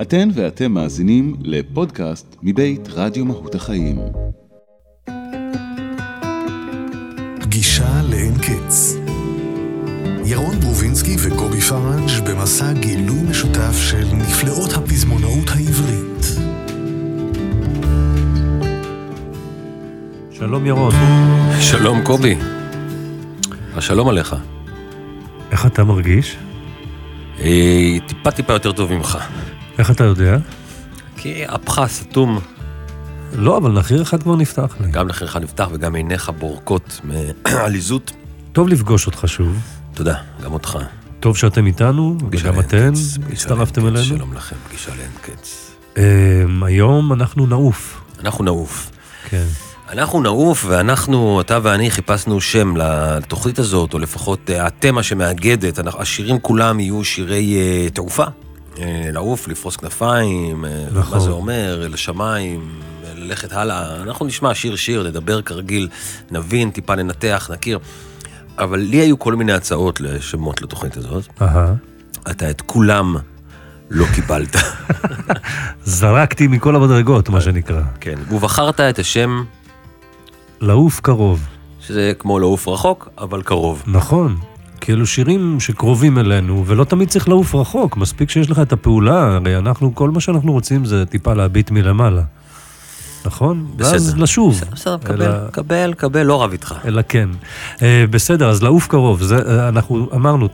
אתן ואתם מאזינים לפודקאסט מבית רדיו מהות החיים. פגישה לאין קץ. ירון ברובינסקי וקובי פרג' במסע גילוי משותף של נפלאות הפזמונאות העברית. שלום ירון. שלום קובי. השלום עליך. איך אתה מרגיש? טיפה יותר טוב ממך. איך אתה יודע? כי אפך סתום. לא, אבל נחיר אחד כבר נפתח לי. גם נחיר אחד נפתח וגם עיניך בורקות מעליזות. טוב לפגוש אותך שוב. תודה, גם אותך. טוב שאתם איתנו, וגם אתן הצטרפתם אלינו. שלום לכם, פגישה לאין קץ. היום אנחנו נעוף. אנחנו נעוף. כן. אנחנו נעוף, ואנחנו, אתה ואני, חיפשנו שם לתוכנית הזאת, או לפחות התמה שמאגדת. השירים כולם יהיו שירי תעופה. לעוף, לפרוס כנפיים, נכון. מה זה אומר, לשמיים, ללכת הלאה. אנחנו נשמע שיר, נדבר כרגיל, נבין, טיפה ננתח, נכיר. אבל לי היו כל מיני הצעות לשמות לתוכנית הזאת. אתה את כולם לא קיבלת. זרקתי מכל המדרגות, מה שנקרא. כן, ובחרת את השם... לעוף קרוב. שזה כמו לעוף רחוק, אבל קרוב. נכון. כאילו שירים שקרובים אלינו, ולא תמיד צריך לעוף רחוק, מספיק שיש לך את הפעולה, הרי אנחנו, כל מה שאנחנו רוצים זה טיפה להביט מלמעלה. נכון? בסדר. ואז לשוב. בסדר, קבל, לא רב איתך. אלא כן. בסדר, אז לעוף קרוב, זה, אנחנו אמרנו,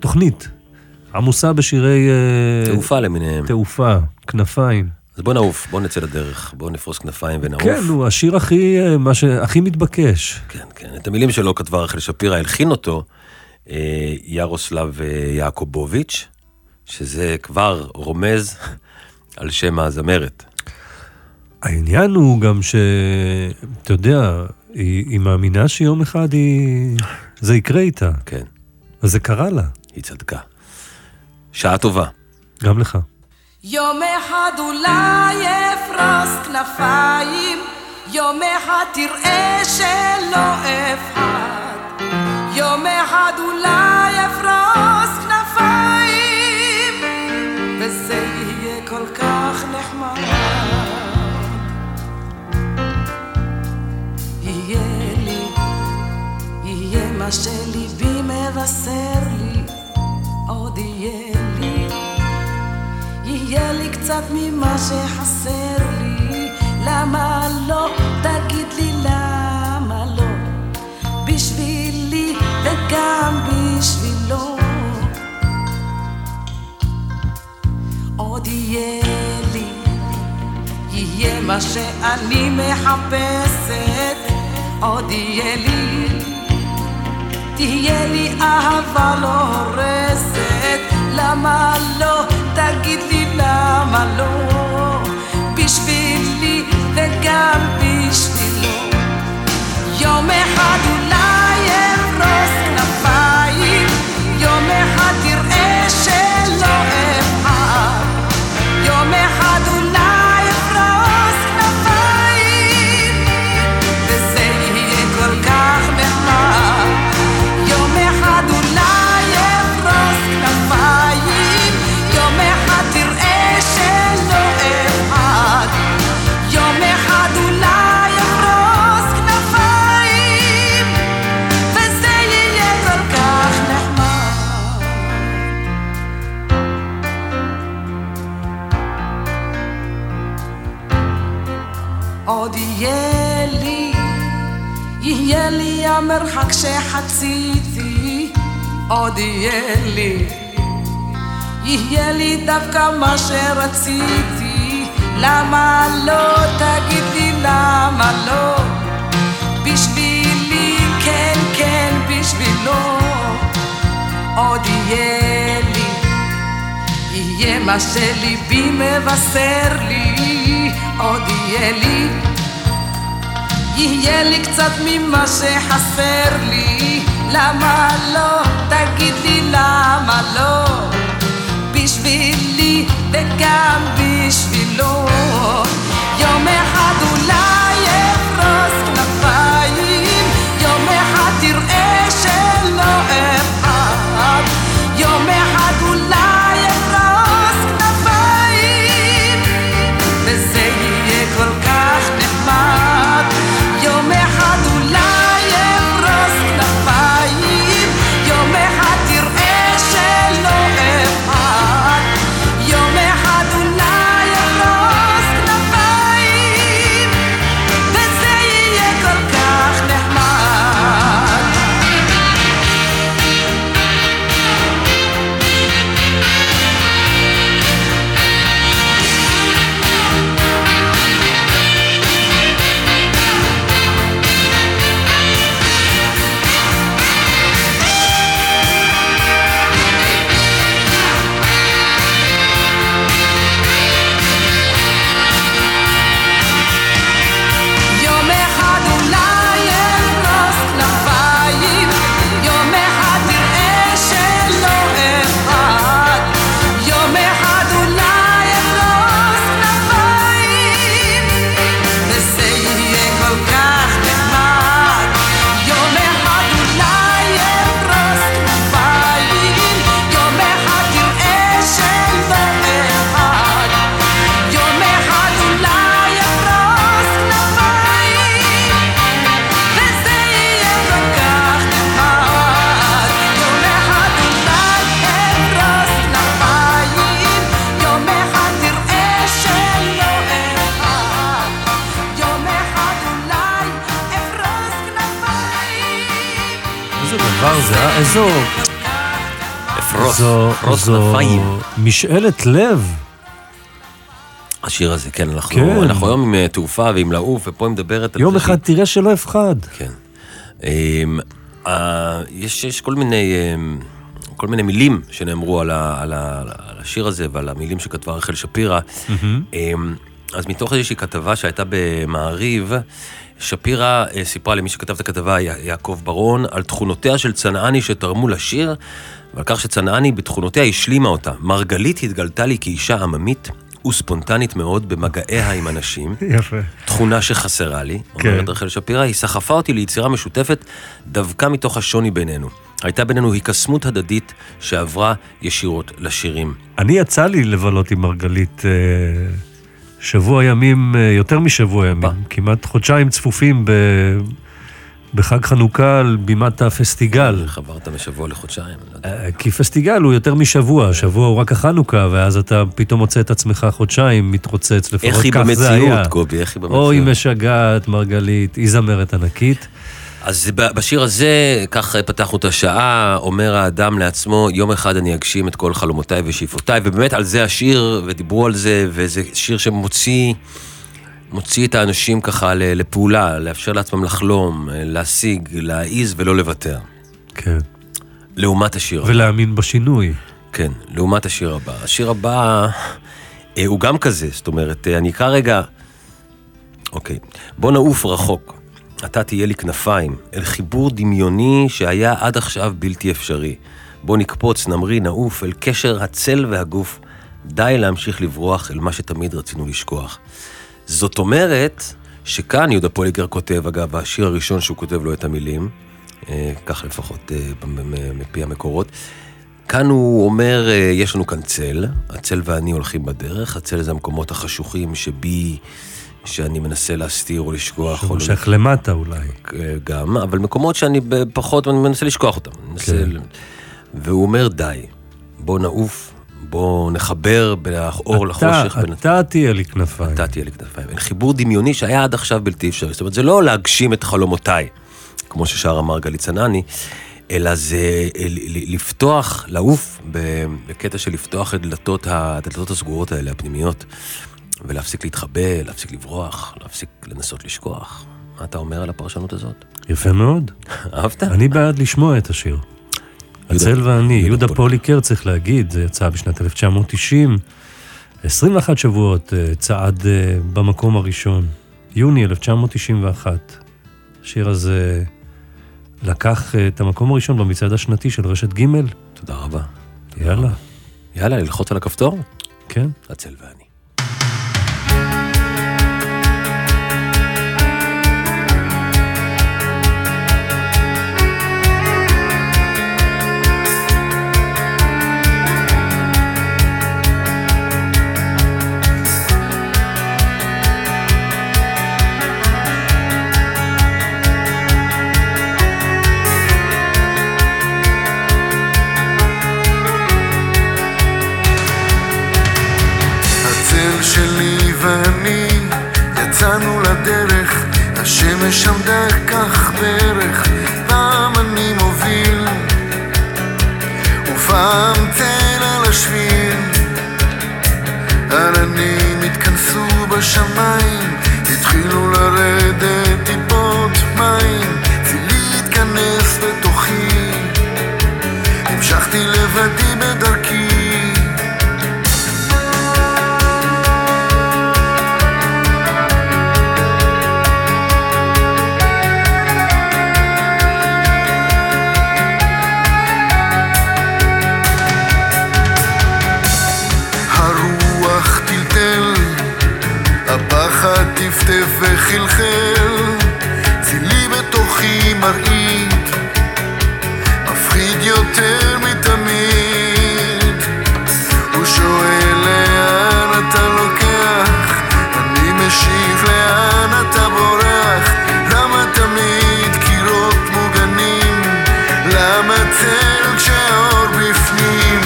תוכנית, עמוסה בשירי... תעופה למיניהם. תעופה, כנפיים. אז בוא נעוף, בוא נצא לדרך, בוא נפרוס כנפיים ונעוף. כן, הוא השיר הכי מתבקש. כן. את המילים שלו כתבה רחל שפירא, הלחין אותו ירוסלב יעקבוביץ', שזה כבר רומז על שם הזמרת. העניין הוא גם אתה יודע, היא מאמינה שיום אחד זה יקרה איתה. כן. אז זה קרה לה. היא צדקה. שעה טובה. גם לך. יום אחד אולי אפרוס כנפיים, יום אחד תראה שלא אפחד, יום אחד אולי אפרוס כנפיים, וזה יהיה כל כך נחמד. יהיה מה שליבי מבשר לי, עוד יהיה יהיה לי קצת ממה שחסר לי. למה לא? תגיד לי למה לא, בשבילי וגם בשבילו. עוד יהיה לי, יהיה מה שאני מחפשת. עוד יהיה לי, תהיה לי אהבה לא הורסת. למה לא? תגיד לי למה לא, בשבילי וגם בשבילו. יום אחד אולי אפרוס כנפיים, יום אחד תראה שלא אפחד, יום אחד אולי אפרוס כנפיים, וזה יהיה כל כך נחמד. יום אחד אולי אפרוס כנפיים, יום אחד תראה שלא אחד, יום אחד אולי אפרוס כנפיים, וזה יהיה כל כך נחמד. עוד יהיה לי המרחק שחציתי, עוד יהיה לי, יהיה לי דווקא מה שרציתי. למה לא? תגיד לי למה לא, בשבילי כן כן בשבילו. עוד יהיה לי, יהיה מה שליבי מבשר לי. עוד יהיה לי, יהיה לי קצת ממה שחסר לי. למה לא? תגיד לי למה לא, בשבילי וגם בשבילו. יום אחד אולי אפרוס כנפיים, יום אחד תראה שלא אפחד, יום אחד אולי אפרוס כנפיים, דבר זה איזו אפרוס נפיים, משאלת לב השיר הזה, כן, אנחנו היום עם תעופה ועם לעוף, ופה היא מדברת יום אחד תראה שלא אפחד. כן, יש כל מיני מילים שנאמרו על השיר הזה ועל המילים שכתבה רחל שפירא. אז מתוך איזושהי כתבה שהייתה במעריב, שפירא סיפרה למי שכתב את הכתבה, יעקב ברון, על תכונותיה של צנעני שתרמו לשיר, ועל כך שצנעני בתכונותיה השלימה אותה. מרגלית התגלתה לי כאישה עממית וספונטנית מאוד במגעיה עם אנשים. יפה. תכונה שחסרה לי, אומרת רחל שפירא, היא סחפה אותי ליצירה משותפת דווקא מתוך השוני בינינו. הייתה בינינו היקסמות הדדית שעברה ישירות לשירים. אני יצא לי לבלות עם מרגלית שבוע ימים, יותר משבוע ימים, כמעט חודשיים צפופים בחג חנוכה על בימת הפסטיגל. חברת משבוע לחודשיים. כי פסטיגל הוא יותר משבוע, שבוע הוא רק החנוכה, ואז אתה פתאום מוצא את עצמך חודשיים, מתרוצץ, לפחות כך זה היה. איך היא במציאות, גובי, איך היא במציאות. או היא משגעת, מרגלית, היא זמרת ענקית. אז בשיר הזה, כך פתחנו את השעה, אומר האדם לעצמו, יום אחד אני אגשים את כל חלומותיי ושאיפותיי, ובאמת על זה השיר, ודיברו על זה, וזה שיר שמוציא את האנשים ככה לפעולה, לאפשר לעצמם לחלום, להשיג, להעיז ולא לוותר. כן. לעומת השיר הבא. ולהאמין בשינוי. כן, לעומת השיר הבא. השיר הבא הוא גם כזה, זאת אומרת, אני אקרא רגע, אוקיי, בוא נעוף רחוק. אתה תהיה לי כנפיים, אל חיבור דמיוני שהיה עד עכשיו בלתי אפשרי. בוא נקפוץ, נמרי, נעוף, אל קשר הצל והגוף. די להמשיך לברוח אל מה שתמיד רצינו לשכוח. זאת אומרת, שכאן יהודה פוליגר כותב, אגב, השיר הראשון שהוא כותב לו את המילים, כך לפחות מפי המקורות, כאן הוא אומר, יש לנו כאן צל, הצל ואני הולכים בדרך, הצל זה המקומות החשוכים שבי... שאני מנסה להסתיר או לשכוח. שמושך למטה אולי. גם, אבל מקומות שאני פחות, אני מנסה לשכוח אותם. והוא אומר, די, בוא נעוף, בוא נחבר בין האור לחושך. אתה תהיה לי כנפיים. אתה תהיה לי כנפיים. חיבור דמיוני שהיה עד עכשיו בלתי אפשרי. זאת אומרת, זה לא להגשים את חלומותיי, כמו ששר אמר גלית צנעני, אלא זה לפתוח, לעוף, בקטע של לפתוח את הדלתות הסגורות האלה, הפנימיות. ולהפסיק להתחבא, להפסיק לברוח, להפסיק לנסות לשכוח. מה אתה אומר על הפרשנות הזאת? יפה מאוד. אהבת? אני בעד לשמוע את השיר. הצל ואני, יהודה פוליגר צריך להגיד, זה יצא בשנת 1990, 21 שבועות צעד במקום הראשון, יוני 1991. השיר הזה לקח את המקום הראשון במצעד השנתי של רשת ג'. תודה רבה. יאללה. יאללה, ללחוץ על הכפתור? כן. הצל ואני. השמש עמדה כך בערך, פעם אני מוביל ופעם תן על השביל. עננים התכנסו בשמיים, התחילו לרדת טיפות מים, צילי התכנס בתוכי, המשכתי לבדי בדרכי. טפטף וחלחל, צילי בתוכי מרעיד, מפחיד יותר מתמיד. הוא שואל לאן אתה לוקח, אני משיב לאן אתה בורח. למה תמיד קירות מוגנים, למה צל כשהאור בפנים?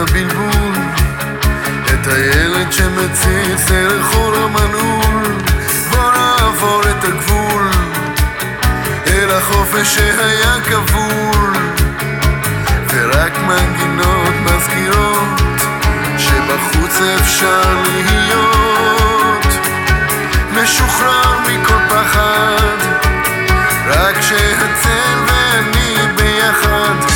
הבלבול, את הילד שמציץ אל חול המנעול. בוא נעבור את הגבול אל החופש שהיה כבול, ורק מנגינות מזכירות שבחוץ אפשר להיות משוחרר מכל פחד, רק שהצל ואני ביחד.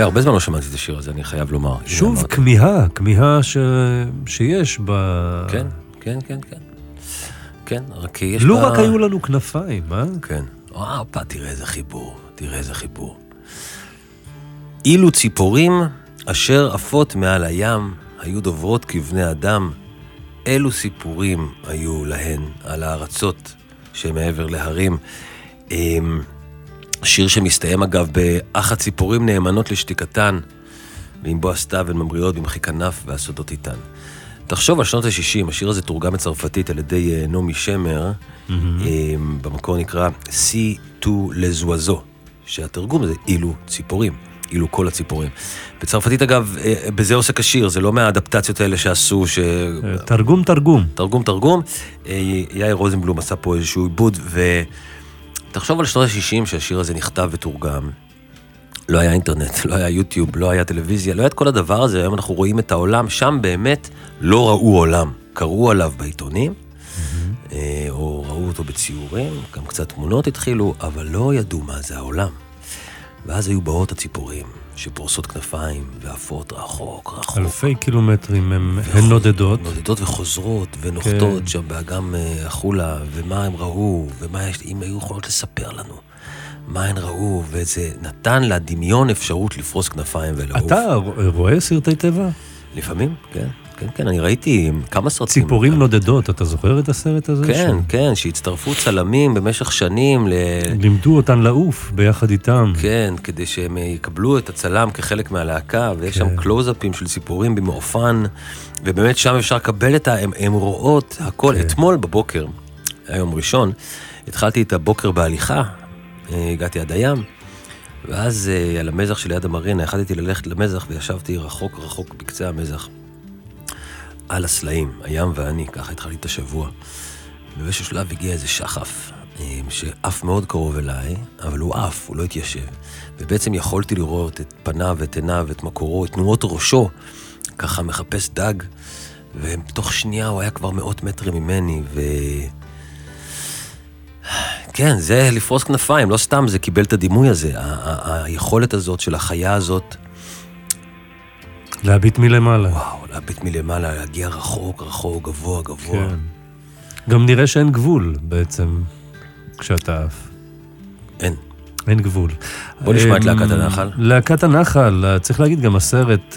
הרבה זמן לא שמעתי את השיר הזה, אני חייב לומר. שוב, כמיהה, כמיהה שיש ב... כן, כן, כן, כן. כן, רק יש בה... לא רק היו לנו כנפיים, אה? כן. אופה, תראה איזה חיבור, תראה איזה חיבור. אילו ציפורים אשר עפות מעל הים היו דוברות כבני אדם, אילו סיפורים היו להן על הארצות שמעבר להרים. שיר שמסתיים אגב באח הציפורים נאמנות לשתיקתן, ועם בו הסתיו הן ממריאות במחיק ענף והסודות איתן. תחשוב על שנות ה-60, השיר הזה תורגם מצרפתית על ידי נומי שמר, במקור נקרא סי טו לזואזו, שהתרגום זה אילו ציפורים, אילו כל הציפורים. בצרפתית אגב, בזה עוסק השיר, זה לא מהאדפטציות האלה שעשו ש... תרגום. יאיר רוזנבלום עשה פה איזשהו עיבוד ו... תחשוב על שנות ה-60 שהשיר הזה נכתב ותורגם. לא היה אינטרנט, לא היה יוטיוב, לא היה טלוויזיה, לא היה את כל הדבר הזה. היום אנחנו רואים את העולם, שם באמת לא ראו עולם. קראו עליו בעיתונים, או ראו אותו בציורים, גם קצת תמונות התחילו, אבל לא ידעו מה זה העולם. ואז היו באות הציפורים, שפורסות כנפיים ועפות רחוק. אלפי קילומטרים הן נודדות. נודדות וחוזרות ונוחתות שם באגם החולה, ומה הם ראו, ומה הם היו יכולות לספר לנו. מה הן ראו, וזה נתן לדמיון אפשרות לפרוס כנפיים ולעוף. אתה רואה סרטי טבע? לפעמים, כן. כן, כן, אני ראיתי כמה סרטים. ציפורים נודדות, אתה זוכר את הסרט הזה? כן, כן, שהצטרפו צלמים במשך שנים. לימדו אותן לעוף ביחד איתם. כן, כדי שהם יקבלו את הצלם כחלק מהלהקה, ויש שם קלוז-אפים של ציפורים במעופן, ובאמת שם אפשר לקבל את הם רואות הכל. אתמול בבוקר, היום ראשון, התחלתי את הבוקר בהליכה, הגעתי עד הים, ואז על המזח שליד המרינה, החלטתי ללכת למזח, וישבתי רחוק רחוק בקצה המזח. על הסלעים, הים ואני, ככה התחלתי את השבוע. בבש השלב הגיע איזה שחף, שאף מאוד קרוב אליי, אבל הוא אף, הוא לא התיישב. ובעצם יכולתי לראות את פניו, את עיניו, את מקורו, את תנועות ראשו, ככה מחפש דג, ובתוך שנייה הוא היה כבר מאות מטרים ממני, ו... כן, זה לפרוס כנפיים, לא סתם זה קיבל את הדימוי הזה, היכולת הזאת של החיה הזאת, להביט מלמעלה. וואו, להביט מלמעלה, להגיע רחוק, רחוק, גבוה, גבוה. כן. גם נראה שאין גבול בעצם, כשאתה עף. אין גבול. בוא נשמע את להקת הנחל. להקת הנחל, צריך להגיד גם הסרט,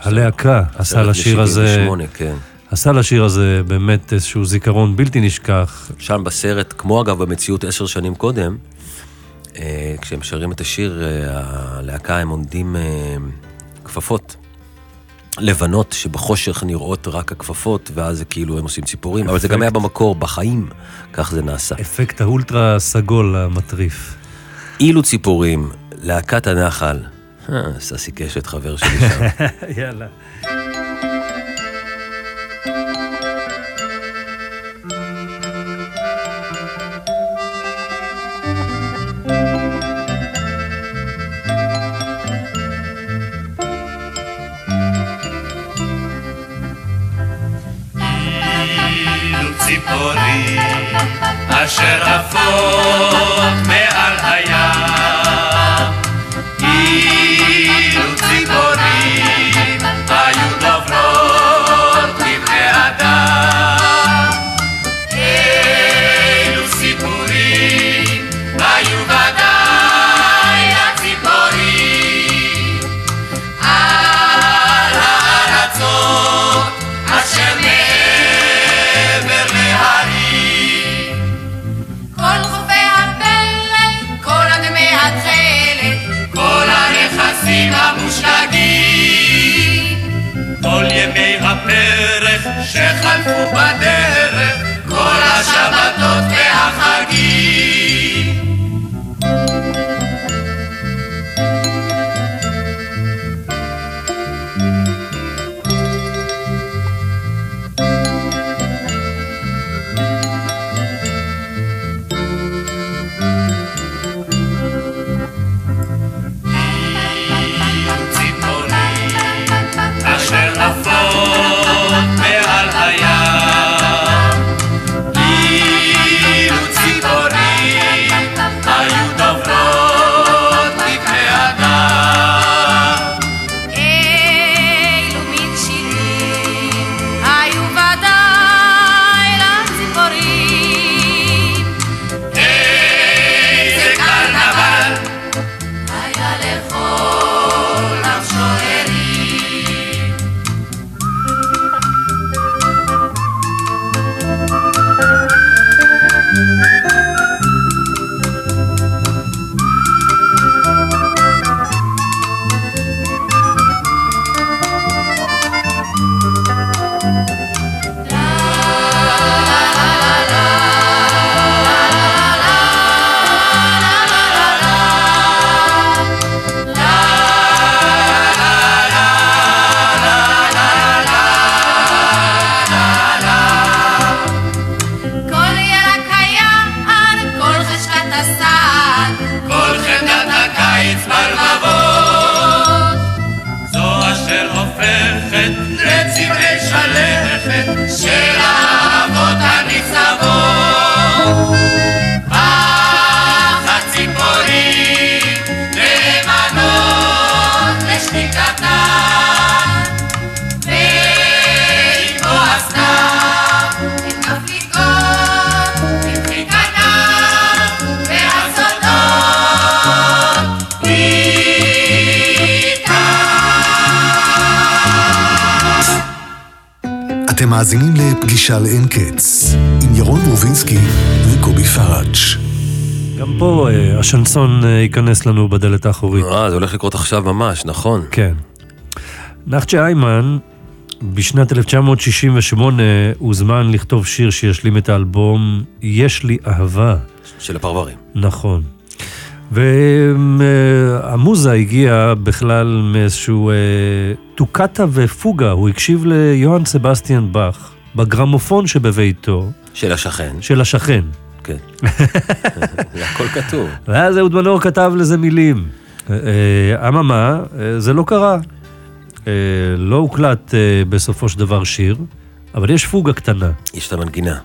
הלהקה, עשה לשיר הזה. כן. עשה לשיר הזה באמת איזשהו זיכרון בלתי נשכח. שם בסרט, כמו אגב במציאות 10 שנים קודם, כשהם שרים את השיר, הלהקה הם עונדים... כפפות לבנות שבחושך נראות רק הכפפות, ואז כאילו הם עושים ציפורים, אבל זה גם היה במקור, בחיים, כך זה נעשה. אפקט האולטרה סגול המטריף. אילו ציפורים, להקת הנחל, ססי קשת חבר שלי שם. יאללה. ההורים אשר עפות מעל הים אילו ציפורים היו דוברות לבני אדם אילו סיפורים היו ודאי הציפורים על הארצות אשר כל ימי הפרך שחלפו בדרך כל השבתות והחגים מאזינים לפגישה לאין קץ עם ירון ברובינסקי וקובי פרג'. גם פה השנסון ייכנס לנו בדלת האחורית. זה הולך לקרות עכשיו ממש, נכון? כן. נחצ'י איימן בשנת 1968 הוזמן לכתוב שיר שישלים את האלבום "יש לי אהבה" של הפרברים. נכון. והמוזה הגיעה בכלל מאיזשהו טוקטה ופוגה, הוא הקשיב ליוהאן סבסטיאן באך בגרמופון שבביתו של השכן. של השכן, כן. הכל כתוב. ואז אהוד מנור כתב לזה מילים. אממה, זה לא קרה. לא הוקלט בסופו של דבר שיר, אבל יש פוגה קטנה. יש את המנגינה.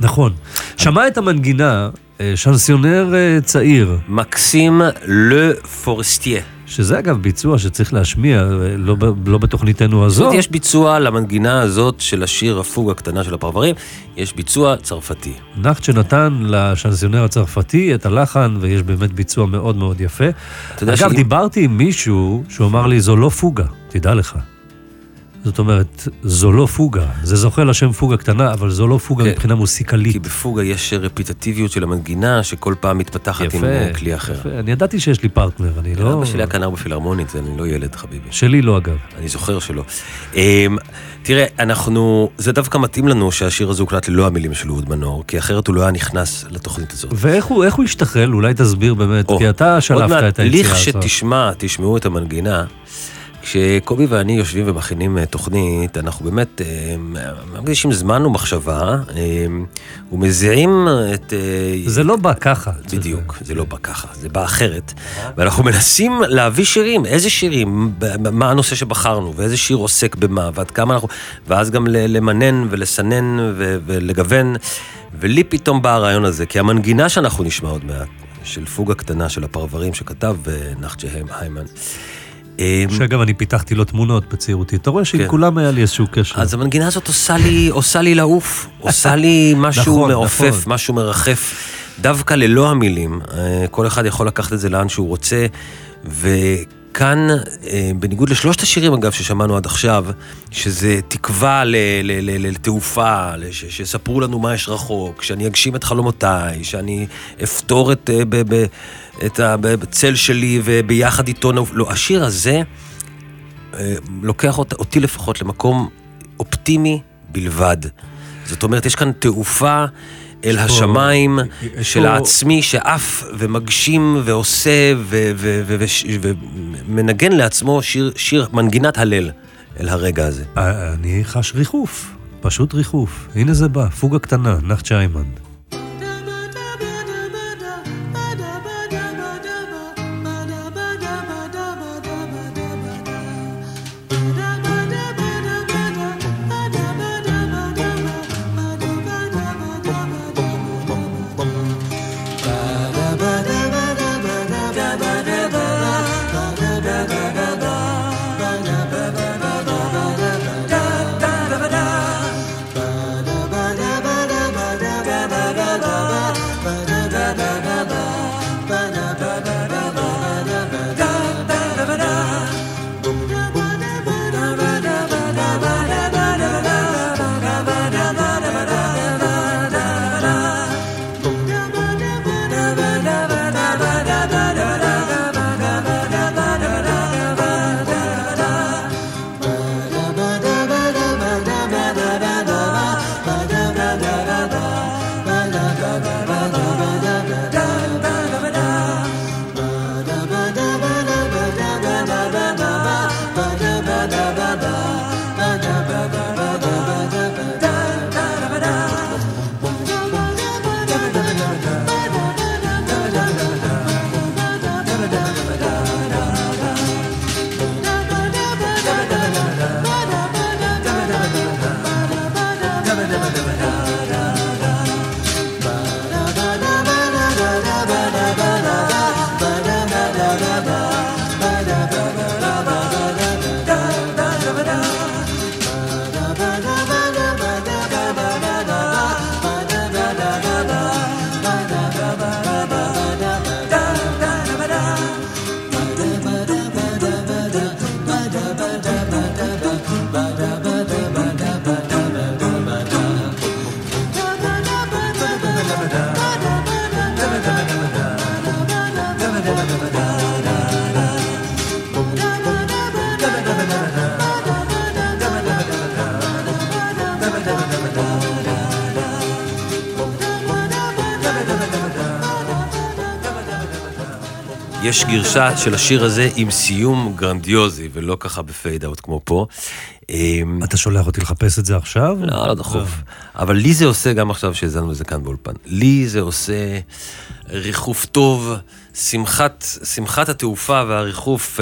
נכון. שמע את המנגינה... שנסיונר צעיר. מקסים לפורסטייה. שזה אגב ביצוע שצריך להשמיע, לא בתוכניתנו הזו. יש ביצוע למנגינה הזאת של השיר הפוג הקטנה של הפרברים, יש ביצוע צרפתי. נחת שנתן לשנסיונר הצרפתי את הלחן, ויש באמת ביצוע מאוד מאוד יפה. אגב, דיברתי עם מישהו שאומר לי, זו לא פוגה, תדע לך. זאת אומרת, זו לא פוגה. זה זוכה לשם פוגה קטנה, אבל זו לא פוגה מבחינה מוסיקלית. כי בפוגה יש רפיטטיביות של המנגינה, שכל פעם מתפתחת עם כלי אחר. יפה, אני ידעתי שיש לי פרטנר, אני לא... אבא שלי הכנר בפילהרמונית, אני לא ילד, חביבי. שלי לא, אגב. אני זוכר שלא. תראה, אנחנו... זה דווקא מתאים לנו שהשיר הזה הוקלט ללא המילים של אהוד מנור, כי אחרת הוא לא היה נכנס לתוכנית הזאת. ואיך הוא השתחל? אולי תסביר באמת, כי אתה שלפת את היצירה הזאת. עוד מעט, תשמעו את המנגינה. כשקובי ואני יושבים ומכינים תוכנית, אנחנו באמת מרגישים זמן ומחשבה, ומזיעים את... זה לא בא ככה. בדיוק, זה לא בא ככה, זה בא אחרת. ואנחנו מנסים להביא שירים, איזה שירים, מה הנושא שבחרנו, ואיזה שיר עוסק במה, ועד כמה אנחנו... ואז גם למנן ולסנן ולגוון, ולי פתאום בא הרעיון הזה, כי המנגינה שאנחנו נשמע עוד מעט, של פוגה קטנה של הפרברים שכתב נחומי הימן, שאגב, אני פיתחתי לו תמונות בצעירותי. אתה רואה שעם כולם היה לי איזשהו קשר. אז המנגינה הזאת עושה לי לעוף, עושה לי משהו מעופף, משהו מרחף, דווקא ללא המילים. כל אחד יכול לקחת את זה לאן שהוא רוצה, וכאן, בניגוד לשלושת השירים, אגב, ששמענו עד עכשיו, שזה תקווה לתעופה, שספרו לנו מה יש רחוק, שאני אגשים את חלומותיי, שאני אפתור את הצל שלי וביחד איתו, לא, השיר הזה לוקח אותי לפחות למקום אופטימי בלבד. זאת אומרת, יש כאן תעופה אל השמיים של העצמי שאף ומגשים ועושה ומנגן לעצמו שיר מנגינת הלל אל הרגע הזה. אני חש ריחוף, פשוט ריחוף. הנה זה בא, פוגה קטנה, נחומי הימן. יש גרשה של השיר הזה עם סיום גרנדיוזי, ולא ככה בפיידאוט כמו פה. אתה שולח אותי לחפש את זה עכשיו? לא, לא דחוף. אבל לי זה עושה, גם עכשיו שהזלנו את זה כאן באולפן, לי זה עושה ריחוף טוב, שמחת התעופה והריחוף.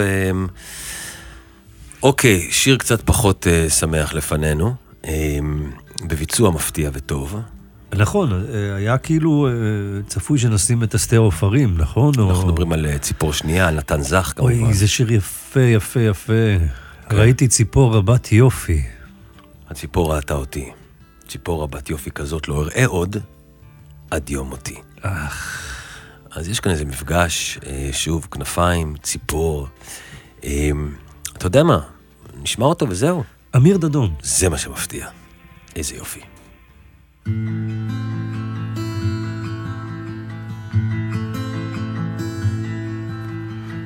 אוקיי, שיר קצת פחות שמח לפנינו, בביצוע מפתיע וטוב. נכון, היה כאילו צפוי שנשים את הסטר אופרים, נכון? אנחנו מדברים על ציפור שנייה, על נתן זך כמובן. אוי, זה שיר יפה, יפה, יפה. ראיתי ציפור רבת יופי. הציפור ראתה אותי. ציפור רבת יופי כזאת לא הראה עוד עד יום אותי. אז יש כאן איזה מפגש, שוב, כנפיים, ציפור. אתה יודע מה? נשמע אותו וזהו. אמיר דדון. זה מה שמפתיע. איזה יופי.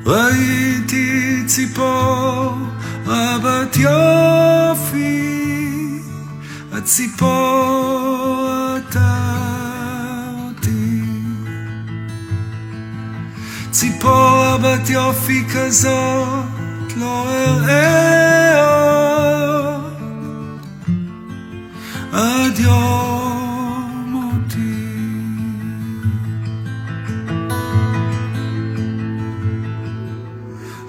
ראיתי ציפור רבת יופי, הציפור ראתה אותי. ציפור רבת יופי כזאת לא אראה עוד עד יום מותי.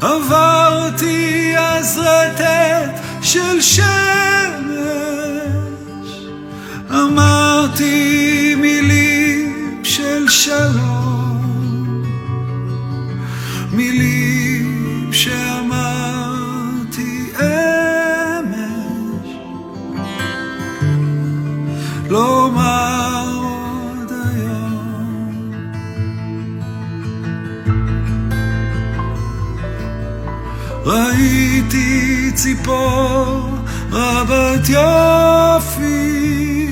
עברתי עזרתת של שמש, אמרתי מילים של שלום, מילים שאמרתי אמש, לומר עוד היום. ראיתי ציפור רבת יופי,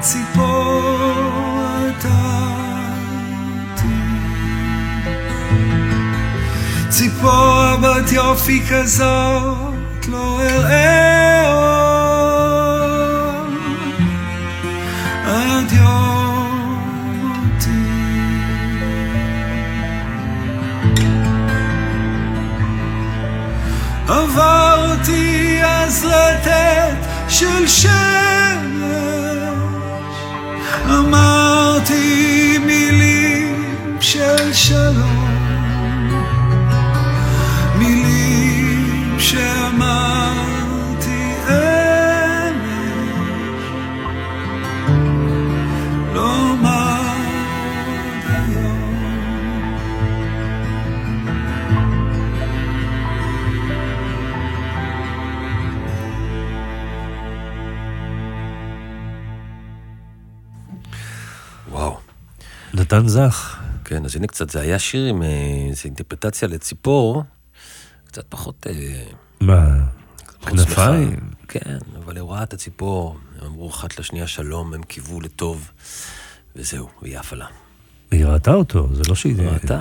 ציפור התתי, ציפור רבת יופי כזאת לא אראה עוד עד יום מותי. עברתי עזרתת של שמש, אמרתי מילים של שלום, מילים שאמרתי אמש, לא אמרת היום. נתן זך. כן, אז הנה קצת, זה היה שיר עם איזו אינטרפטציה לציפור, קצת פחות... מה? כנפיים? כן, אבל היא רואה את הציפור, הם אמרו אחת לשנייה שלום, הם קיוו לטוב, וזהו, היא עפה לה. היא ראתה אותו, זה לא שהיא... ראתה,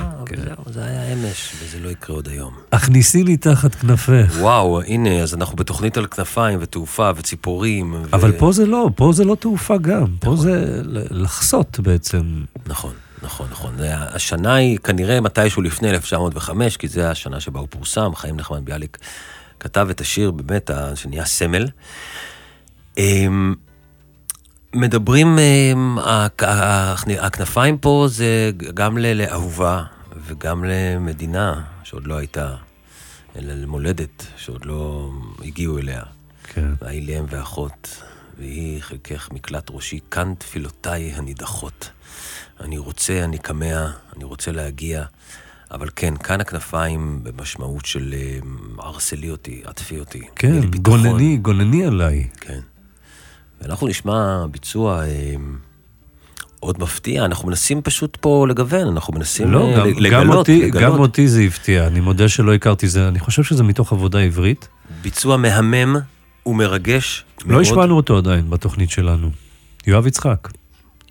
אבל זה היה אמש, וזה לא יקרה עוד היום. הכניסי לי תחת כנפך. וואו, הנה, אז אנחנו בתוכנית על כנפיים ותעופה וציפורים. אבל פה זה לא, פה זה לא תעופה גם. פה זה לחסות בעצם. נכון, נכון, נכון. השנה היא כנראה מתישהו לפני 1905, כי זה השנה שבה הוא פורסם. חיים נחמן ביאליק כתב את השיר, באמת, שנהיה סמל. מדברים, הכנפיים פה זה גם לאהובה וגם למדינה שעוד לא הייתה, אלא למולדת שעוד לא הגיעו אליה. כן. והיא להם ואחות, והיא חלקך מקלט ראשי, כאן תפילותיי הנידחות. אני רוצה, אני כמה, אני רוצה להגיע, אבל כן, כאן הכנפיים במשמעות של ארסלי אותי, עטפי אותי. כן, גולני, גולני עליי. כן. ואנחנו נשמע ביצוע עוד מפתיע, אנחנו מנסים פשוט פה לגוון, אנחנו מנסים לא, לגלות. גם אותי זה הפתיע, אני מודה שלא הכרתי זה, אני חושב שזה מתוך עבודה עברית. ביצוע מהמם ומרגש מאוד. לא השמענו אותו עדיין בתוכנית שלנו. יואב יצחק.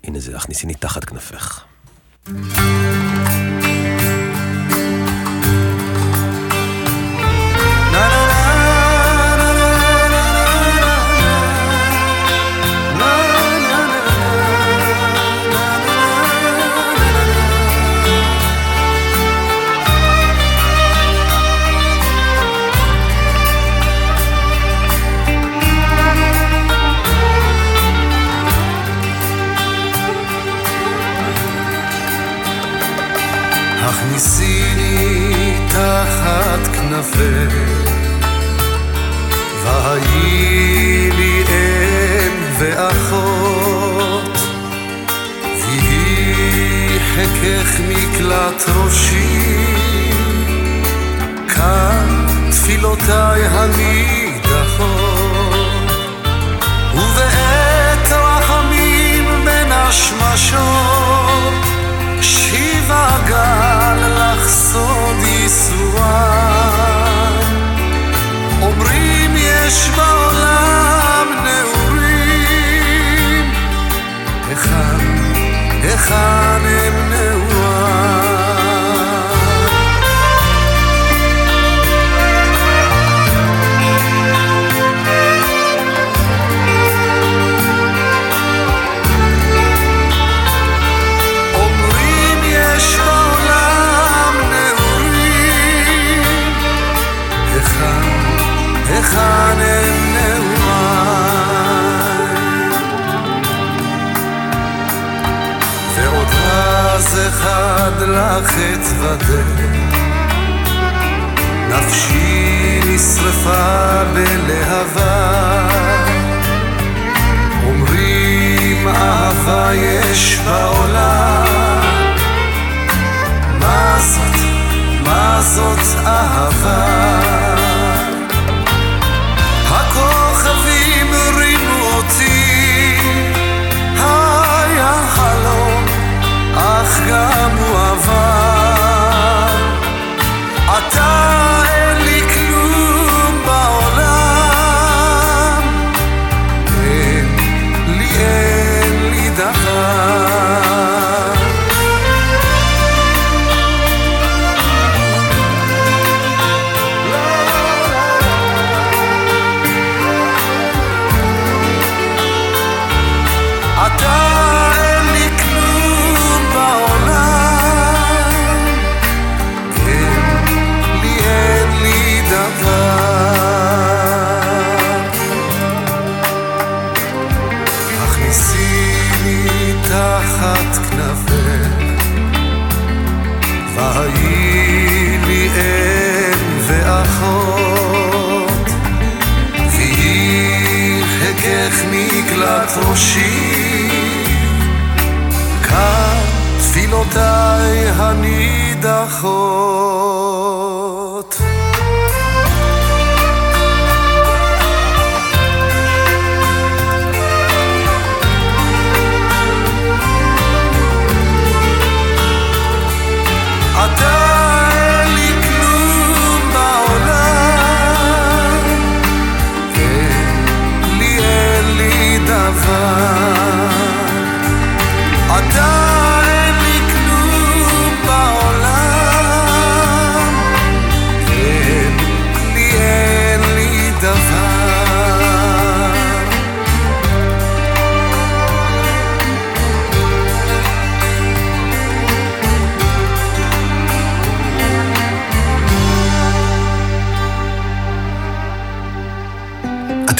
הנה זה, הכניסיני תחת כנפך. הכניסיני תחת כנפך, והיי לי אם ואחות, והיא חכך מקלט ראשי, כאן תפילותיי הנידחות, ובעת רחמים בין השמשות, שיבה גל לך סוד יסורם, אומרים יש בעולם נעורים, היכן, היכן הם נעורם. לך את ודל, נפשי נשרפה בלהבה, אומרים אהבה יש בעולם, מה זאת אהבה? הכוכבים רימו אותי, היה חלום, אך גם הוא עבר. אתה אין לי כלום בעולם, אין לי דבר. ראשי כאן תפילותיי הנידחות.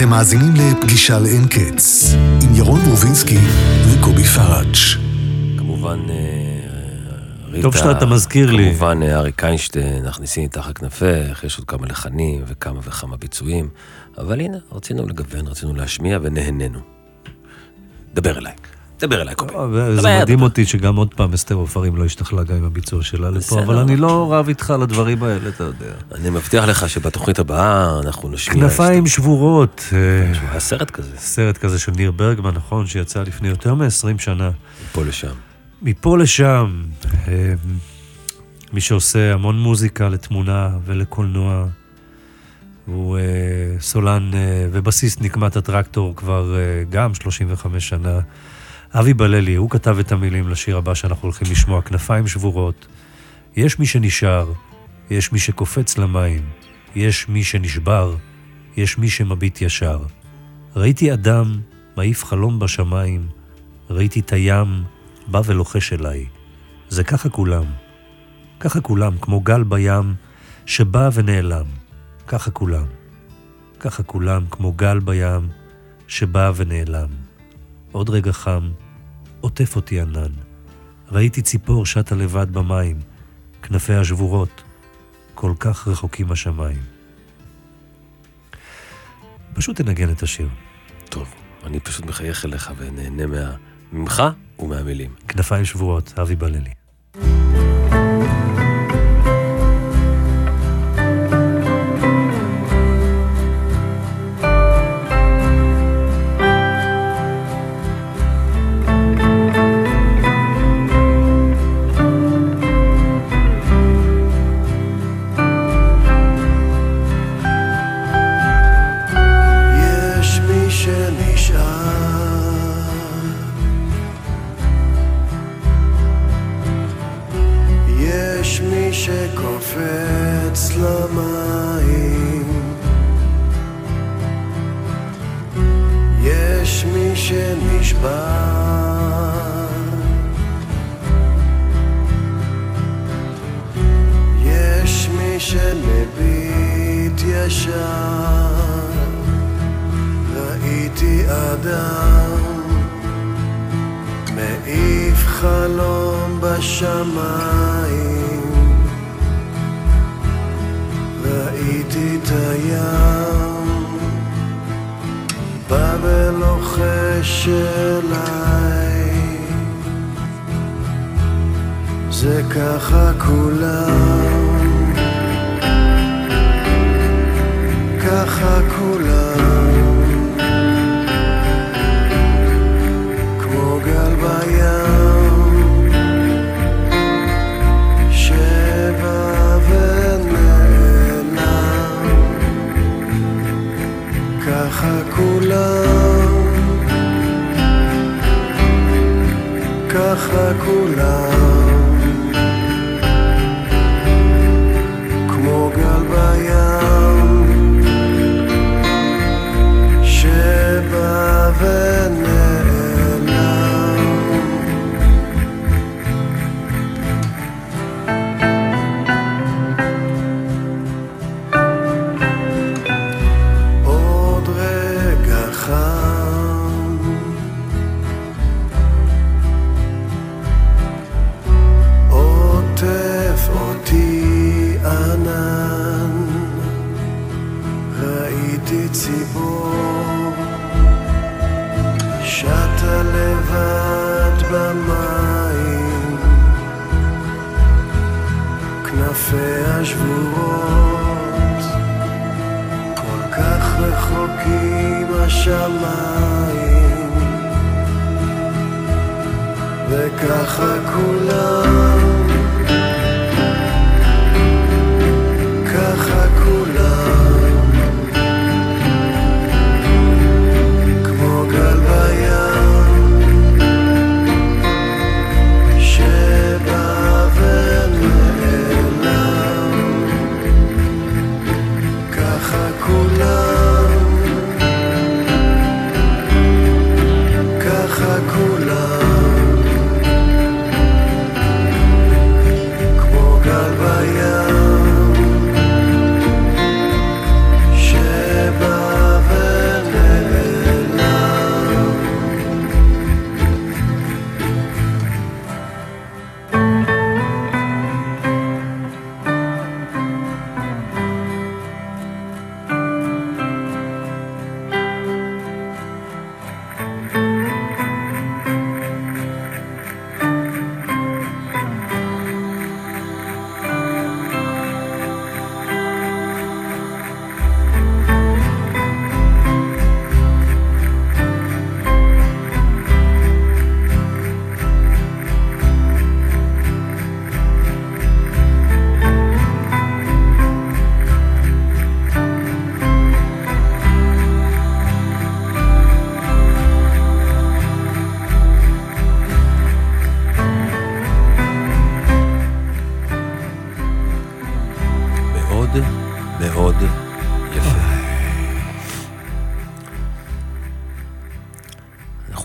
אתם מאזינים לפגישה לאין קץ עם ירון ברובינסקי וקובי פרג'. כמובן ריטה, טוב שאתה מזכיר לי, כמובן אריק איינשטיין, נכניסים איתך הכנפך, יש עוד כמה לחנים וכמה וכמה ביצועים, אבל הנה, רצינו לגוון, רצינו להשמיע ונהננו. דבר אליי קובי. זה מדהים אותי שגם עוד פעם אסתר אופרים לא השתחלה גם עם הביצוע שלה לפה, אבל אני לא רב איתך על הדברים האלה, אתה יודע. אני מבטיח לך שבתוכנית הבאה אנחנו נשמיע... כנפיים שבורות. היה סרט כזה. סרט כזה של שניר ברגמן, נכון, שיצא לפני יותר מ-20 שנה. מפה לשם. מי שעושה המון מוזיקה לתמונה ולקולנוע, הוא סולן ובסיס נקמת הטרקטור כבר גם 35 שנה. אבי בללי, הוא כתב את המילים לשיר הבא שאנחנו הולכים לשמוע, כנפיים שבורות. יש מי שנשאר, יש מי שקופץ למים, יש מי שנשבר, יש מי שמביט ישר. ראיתי אדם, מעיף חלום בשמיים, ראיתי את הים, בא ולוחש אליי. זה ככה כולם, כמו גל בים, שבא ונעלם. ככה כולם, כמו גל בים, שבא ונעלם. עוד רגע חם, עוטף אותי ענן. ראיתי ציפור שטה לבד במים, כנפי השבורות, כל כך רחוקים השמיים. פשוט תנגן את השיר. טוב, אני פשוט מחייך אליך ונהנה ממך ומהמילים. כנפיים שבורות, אבי בללי. Raiti adam meif chalom בשמיים ראיתי את הים בא ולוחש אליי זה ככה כולם ככה כולם כמו גל בים ככה כולם כמו גל בים שבא ונעלם עוד רגע חם ציבור שטה לבד במים כנפיה שבורות כל כך רחוקים השמיים וככה כולם ככה כולם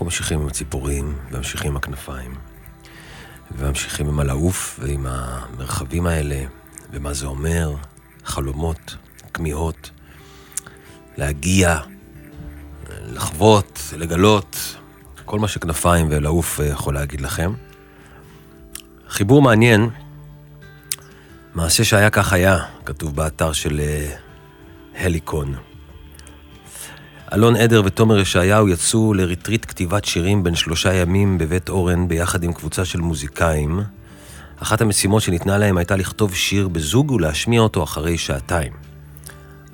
ממשיכים עם הציפורים, וממשיכים עם הכנפיים, וממשיכים עם הלעוף, ועם המרחבים האלה, ומה זה אומר, חלומות, כמיהות, להגיע, לחוות, לגלות, כל מה שכנפיים ולעוף יכול להגיד לכם. חיבור מעניין, מעשה שהיה כך היה, כתוב באתר של הליקון. אלון אדר ותומר ישעיהו יצאו לריטריט כתיבת שירים בין 3 ימים בבית אורן ביחד עם קבוצה של מוזיקאים. אחת המשימות שניתנה להם הייתה לכתוב שיר בזוג ולהשמיע אותו אחרי 2 שעות.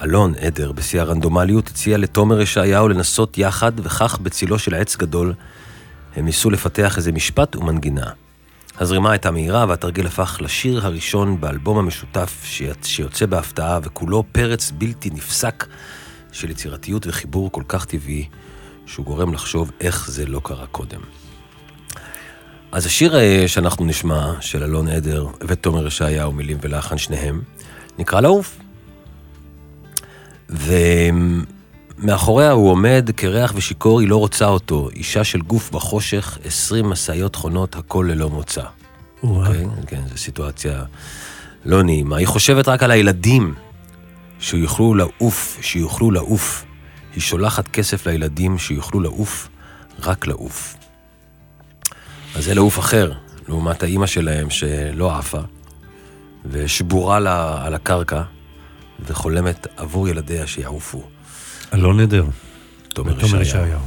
אלון אדר בשיא הרנדומליות הציע לתומר ישעיהו לנסות יחד, וכך בצילו של עץ גדול הם ניסו לפתח איזה משפט ומנגינה. הזרימה הייתה מהירה והתרגיל הפך לשיר הראשון באלבום המשותף שיוצא בהפתעה וכולו פרץ בלתי נפסק של יצירתיות וחיבור כל כך טבעי, שהוא גורם לחשוב איך זה לא קרה קודם. אז השיר שאנחנו נשמע, של אלון עדר ותומר ישעיהו, מילים ולחן שניהם, נקרא לעוף. ומאחוריה הוא עומד כריח ושיקור, היא לא רוצה אותו, אישה של גוף בחושך, 20 משאיות חונות, הכל ללא מוצא. כן, זו סיטואציה לא נעימה. היא חושבת רק על הילדים, שיוכלו לעוף, היא שולחת כסף לילדים שיוכלו לעוף, רק לעוף. אז זה לעוף אחר, לעומת האימא שלהם שלא עפה, ושבורה לה על הקרקע, וחולמת עבור ילדיה שיעופו. אלון אדר. תומר ישעיהו.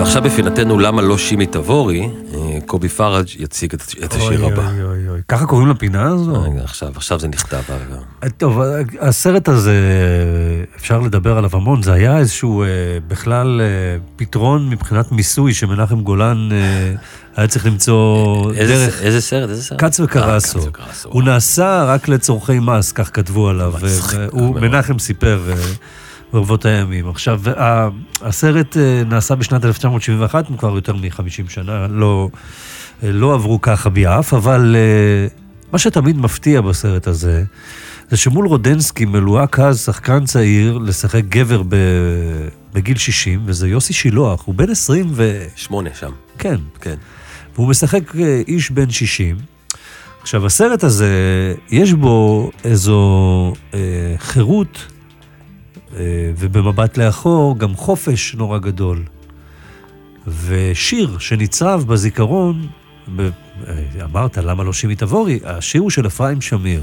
עכשיו בפינתנו למה לא שימי תבורי, קובי פרג' יציג את השיר הבא. אוי אוי אוי, ככה קוראים לפינה הזו? עכשיו זה נכתב. טוב, הסרט הזה, אפשר לדבר עליו המון, זה היה איזשהו בכלל פתרון מבחינת מיסוי שמנחם גולן היה צריך למצוא דרך. איזה סרט? קץ וקרסו. הוא נעשה רק לצורכי מס, כך כתבו עליו. מנחם סיפר... ברבות הימים. עכשיו, הסרט נעשה בשנת 1971, כבר יותר מ-50 שנה, לא עברו ככה ביעף, אבל מה שתמיד מפתיע בסרט הזה, זה שמול רודנסקי מלוהק אז שחקן צעיר לשחק גבר בגיל 60, וזה יוסי שילוח, הוא בן 28 שם. כן, כן. והוא משחק איש בן 60. עכשיו, הסרט הזה, יש בו איזו חירות, ובמבט לאחור גם חופש נורא גדול. ושיר שניצרב בזיכרון, אמרת למה לא שימי תבורי, השיר הוא של אפרים שמיר.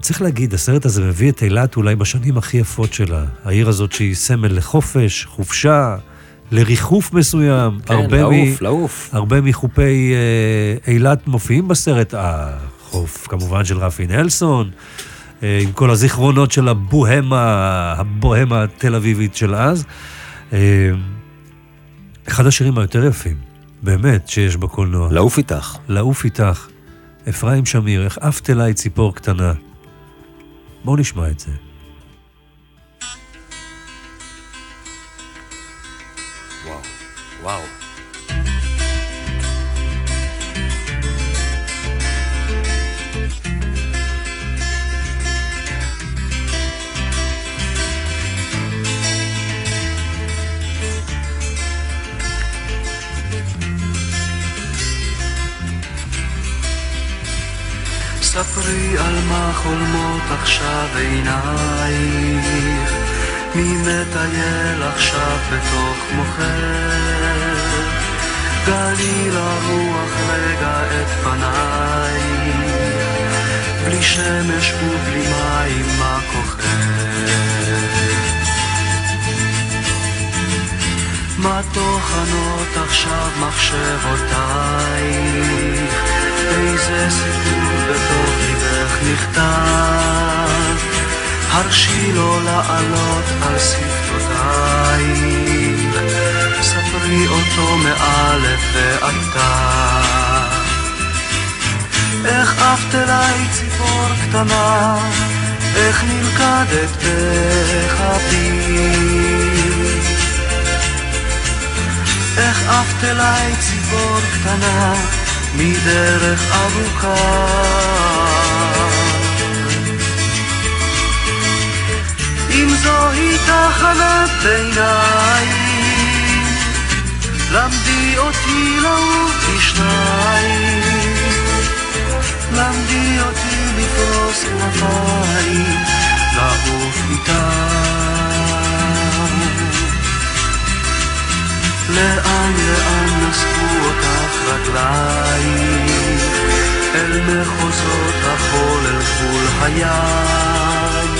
צריך להגיד, הסרט הזה מביא את אילת אולי בשנים הכי יפות שלה. העיר הזאת שהיא סמל לחופש, חופשה, לריחוף מסוים. כן, לעוף. הרבה מחופי אילת מופיעים בסרט. החוף כמובן של רפי אלסון, עם כל הזיכרונות של הבוהמה התל אביבית של אז. אחד השירים היותר יפים, באמת, שיש בקולנוע. לעוף איתך. לעוף איתך. אפרים שמיר, החפת אליי ציפור קטנה. בואו נשמע את זה. וואו, וואו. ספרי על מה חולמות עכשיו עינייך, מי מטייל עכשיו בתוך מוחך, גלי לרוח רגע את פנייך, בלי שמש ובלי מים מה כוחך, מה תוכנות עכשיו מחשבותייך, איזה סיפור בתוך ליבך נכתב, הרשי לו לעלות על שפתותייך, ספרי אותו מאלף ועד ת'. איך עפת אליי ציפור קטנה, איך נלכדת בחפי, איך עפת אליי ציפור קטנה מדרך ארוכה, אם זוהי תחנת ביניים למדי אותי לעוף בשניים, למדי אותי לפרוס כנפיים לעוף איתם, לאן לאן נסעו אותך רגלייך, אל מחוזות החול אל חול הים,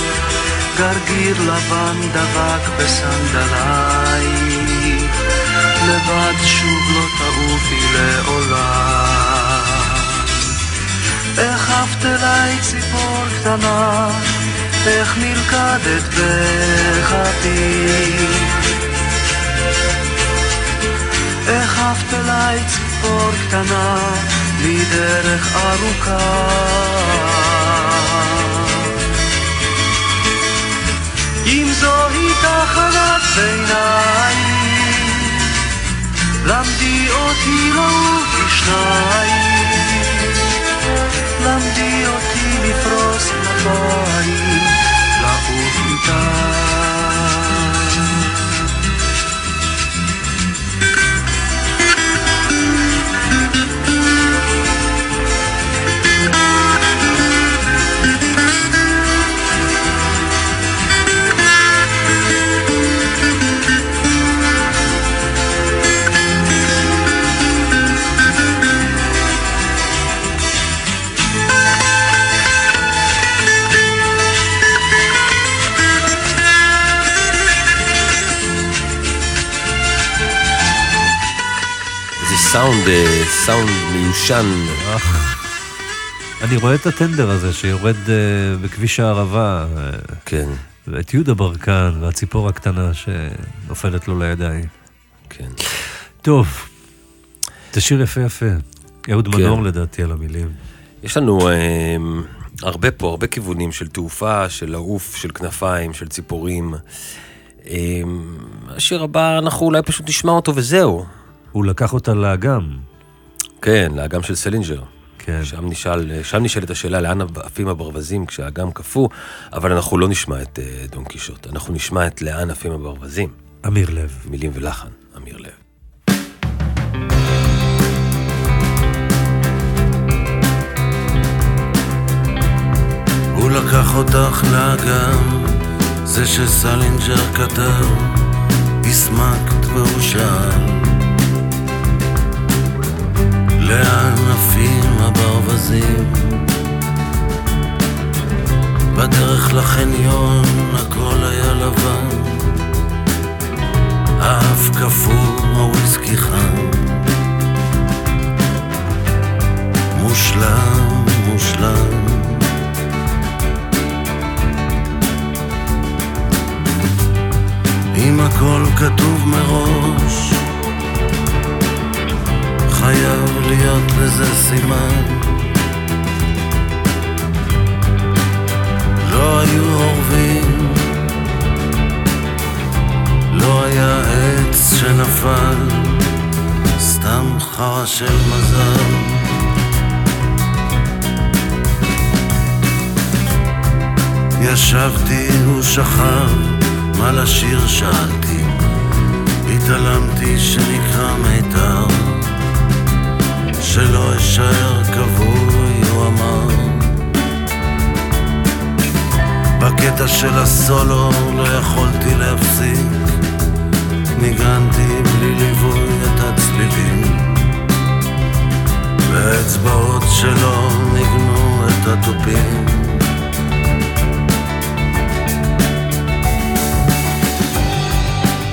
גרגיר לבן דבק בסנדלייך, לבד שוב לא תעופי לעולם. איך עפת אליי ציפור קטנה, איך נלכדת בחפי, איך עפת אליי ציפור קטנה מדרך ארוכה, אם זוהי תחנת ביניים למדי אותי לעוף בשניים, למדי אותי לפרוס כנפיים לעוף איתך. סאונד מיושן. אני רואה את הטנדר הזה שיורד בכביש הערבה. כן. ואת יהודה ברכן והציפור הקטנה שנופלת לו לידיים. כן. טוב. תשיר יפה יפה. יהוד מנור לדעתי על המילים. יש לנו הרבה פה, הרבה כיוונים של תעופה, של לעוף, של כנפיים, של ציפורים. השיר הבא אנחנו אולי פשוט נשמע אותו וזהו. הוא לקח אותה לאגם. כן, לאגם של סלינג'ר. כן. שם נשאלת השאלה לאן עפים הברווזים כשהאגם קפוא, אבל אנחנו לא נשמע את דון קישוט, אנחנו נשמע את לאן עפים הברווזים. אמיר לב. מילים ולחן, אמיר לב. הוא לקח אותך לאגם, זה שסלינג'ר כתב, הסמקת והוא שאל. לאן עפים הברווזים? בדרך לחניון הכל היה לבן, האף קפוא, הוויסקי חם, מושלם, מושלם. אם הכל כתוב מראש, חייב להיות לזה סימן. לא היו אורבים, לא היה עץ שנפל, סתם חרא של מזל. ישבתי ושכב, מה לשיר שאלתי, התעלמתי שנקרא מיתר, שלא אשאר כבוי, הוא אמר, בקטע של הסולו לא יכולתי להפסיק, ניגנתי בלי ליווי את הצלילים, והאצבעות שלו ניגנו את התופים.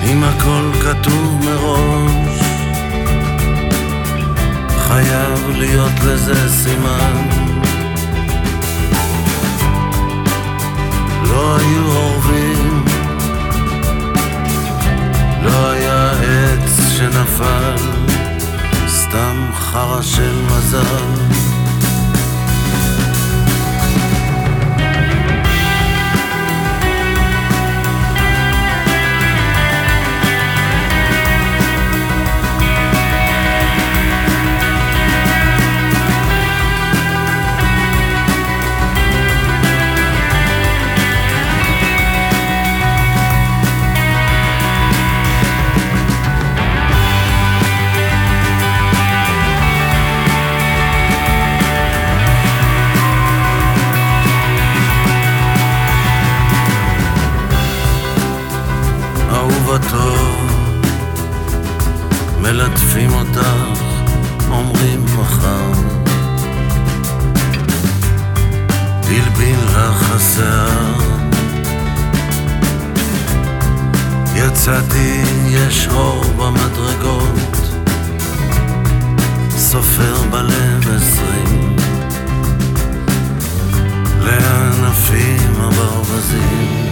אם הכל כתוב מראש, חייב להיות לזה סימן. לא היו אורבים, לא היה עץ שנפל, סתם חרא של מזל. מלטפים אותך, אומרים מחר תלבין לך השיער. יצאתי, יש אור במדרגות, סופר בלב 20, לענפים הברווזים.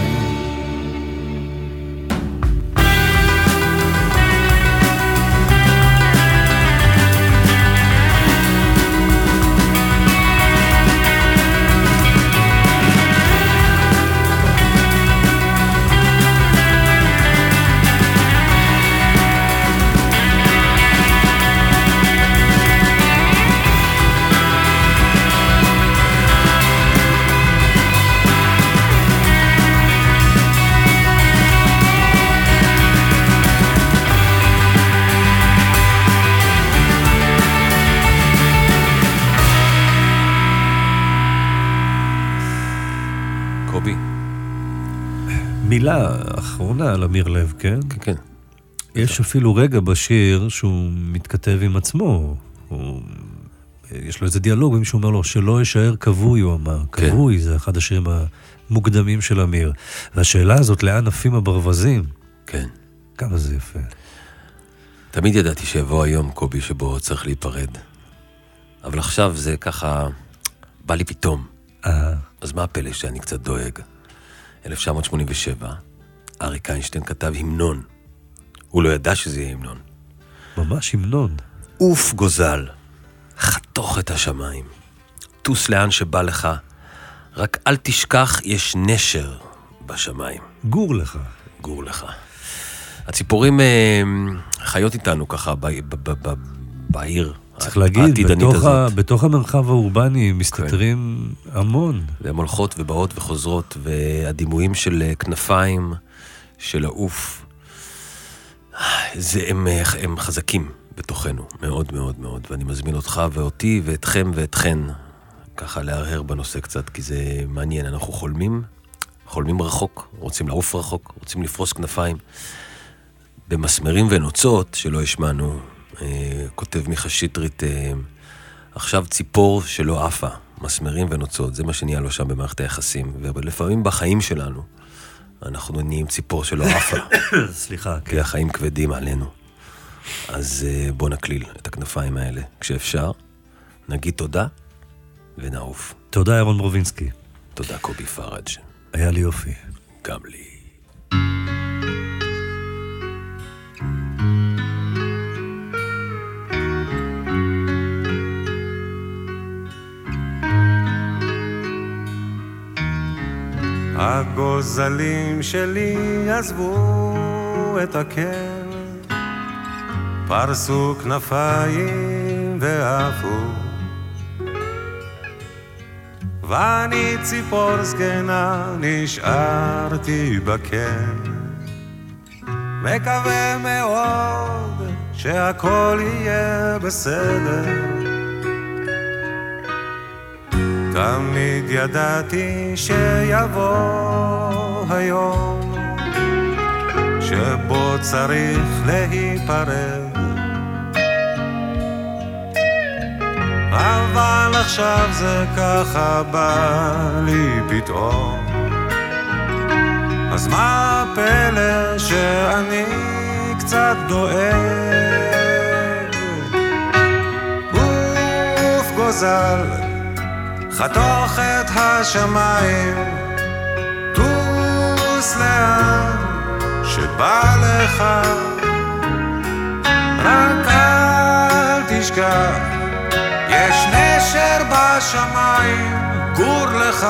מילה אחרונה על אמיר לב, כן? כן. יש אפילו רגע בשיר שהוא מתכתב עם עצמו. יש לו איזה דיאלוג, מישהו אומר לו, שלא יישאר כבוי, הוא אמר. כבוי זה אחד השירים המוקדמים של אמיר. והשאלה הזאת, לאן עפים הברווזים? כן. כמה זה יפה. תמיד ידעתי שיבוא היום, קובי, שבו צריך להיפרד. אבל עכשיו זה ככה, בא לי פתאום. אז מה הפלא שאני קצת דואג? 1987, אריק איינשטיין כתב המנון. הוא לא ידע שזה יהיה המנון. ממש המנון. אוף גוזל, חתוך את השמיים, טוס לאן שבא לך, רק אל תשכח, יש נשר בשמיים. גור לך. גור לך. הציפורים חיות איתנו ככה בעיר. צריך להגיד, בתוך המרחב האורבני מסתתרים המון. והן הולכות ובאות וחוזרות, והדימויים של כנפיים, של העוף, הם חזקים בתוכנו, מאוד מאוד מאוד, ואני מזמין אותך ואותי ואתכם ואתכן, ככה להרהר בנושא קצת, כי זה מעניין, אנחנו חולמים, חולמים רחוק, רוצים לעוף רחוק, רוצים לפרוס כנפיים, במסמרים ונוצות שלא ישמענו, כותב מיכה שטרית, עכשיו ציפור שלא עפה, מסמרים ונוצות, זה מה שנהיה לו שם במערכת היחסים, ולפעמים בחיים שלנו אנחנו נהיים ציפור שלא עפה, סליחה, כי החיים כבדים עלינו. אז בוא נקליל את הכנפיים האלה כשאפשר, נגיד תודה ונעוף. תודה ירון ברובינסקי. תודה קובי פרג'. היה לי יופי. גם לי. הגוזלים שלי עזבו את הקר, פרסו כנפיים ועפו, ואני ציפור זקנה נשארתי בקר, מקווה מאוד שהכל יהיה בסדר. תמיד ידעתי שיבוא היום שבו צריך להיפרד, אבל עכשיו זה ככה בא לי פתאום, אז מה הפלא שאני קצת דואג? אוף גוזל, חתוך את השמיים, טוס לאן שבא לך, רק אל תשכח, יש נשר בשמיים, גור לך.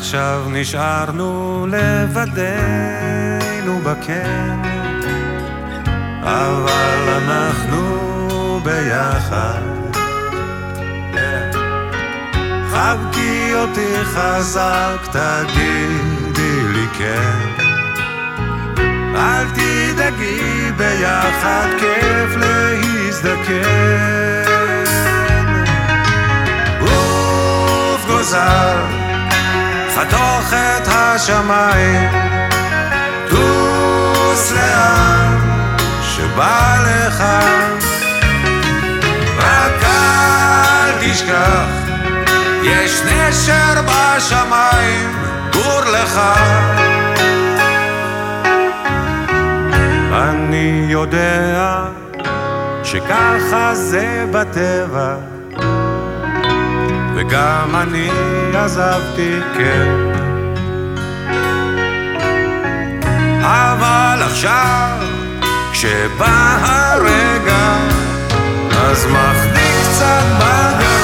עכשיו נשארנו לבדנו בקן, אבל אנחנו ביחד. חבקי אותי חזק, תגידי לי כן, אל תדאגי, ביחד כיף להזדקן. אוף גוזר, חתוך את השמיים, טוס לאן שבא לך, רק אל תשכח, יש נשר בשמיים, גור לך. אני יודע שככה זה בטבע, וגם אני עזבתי כן, אבל עכשיו כשבא הרגע אז מחניק קצת בגן.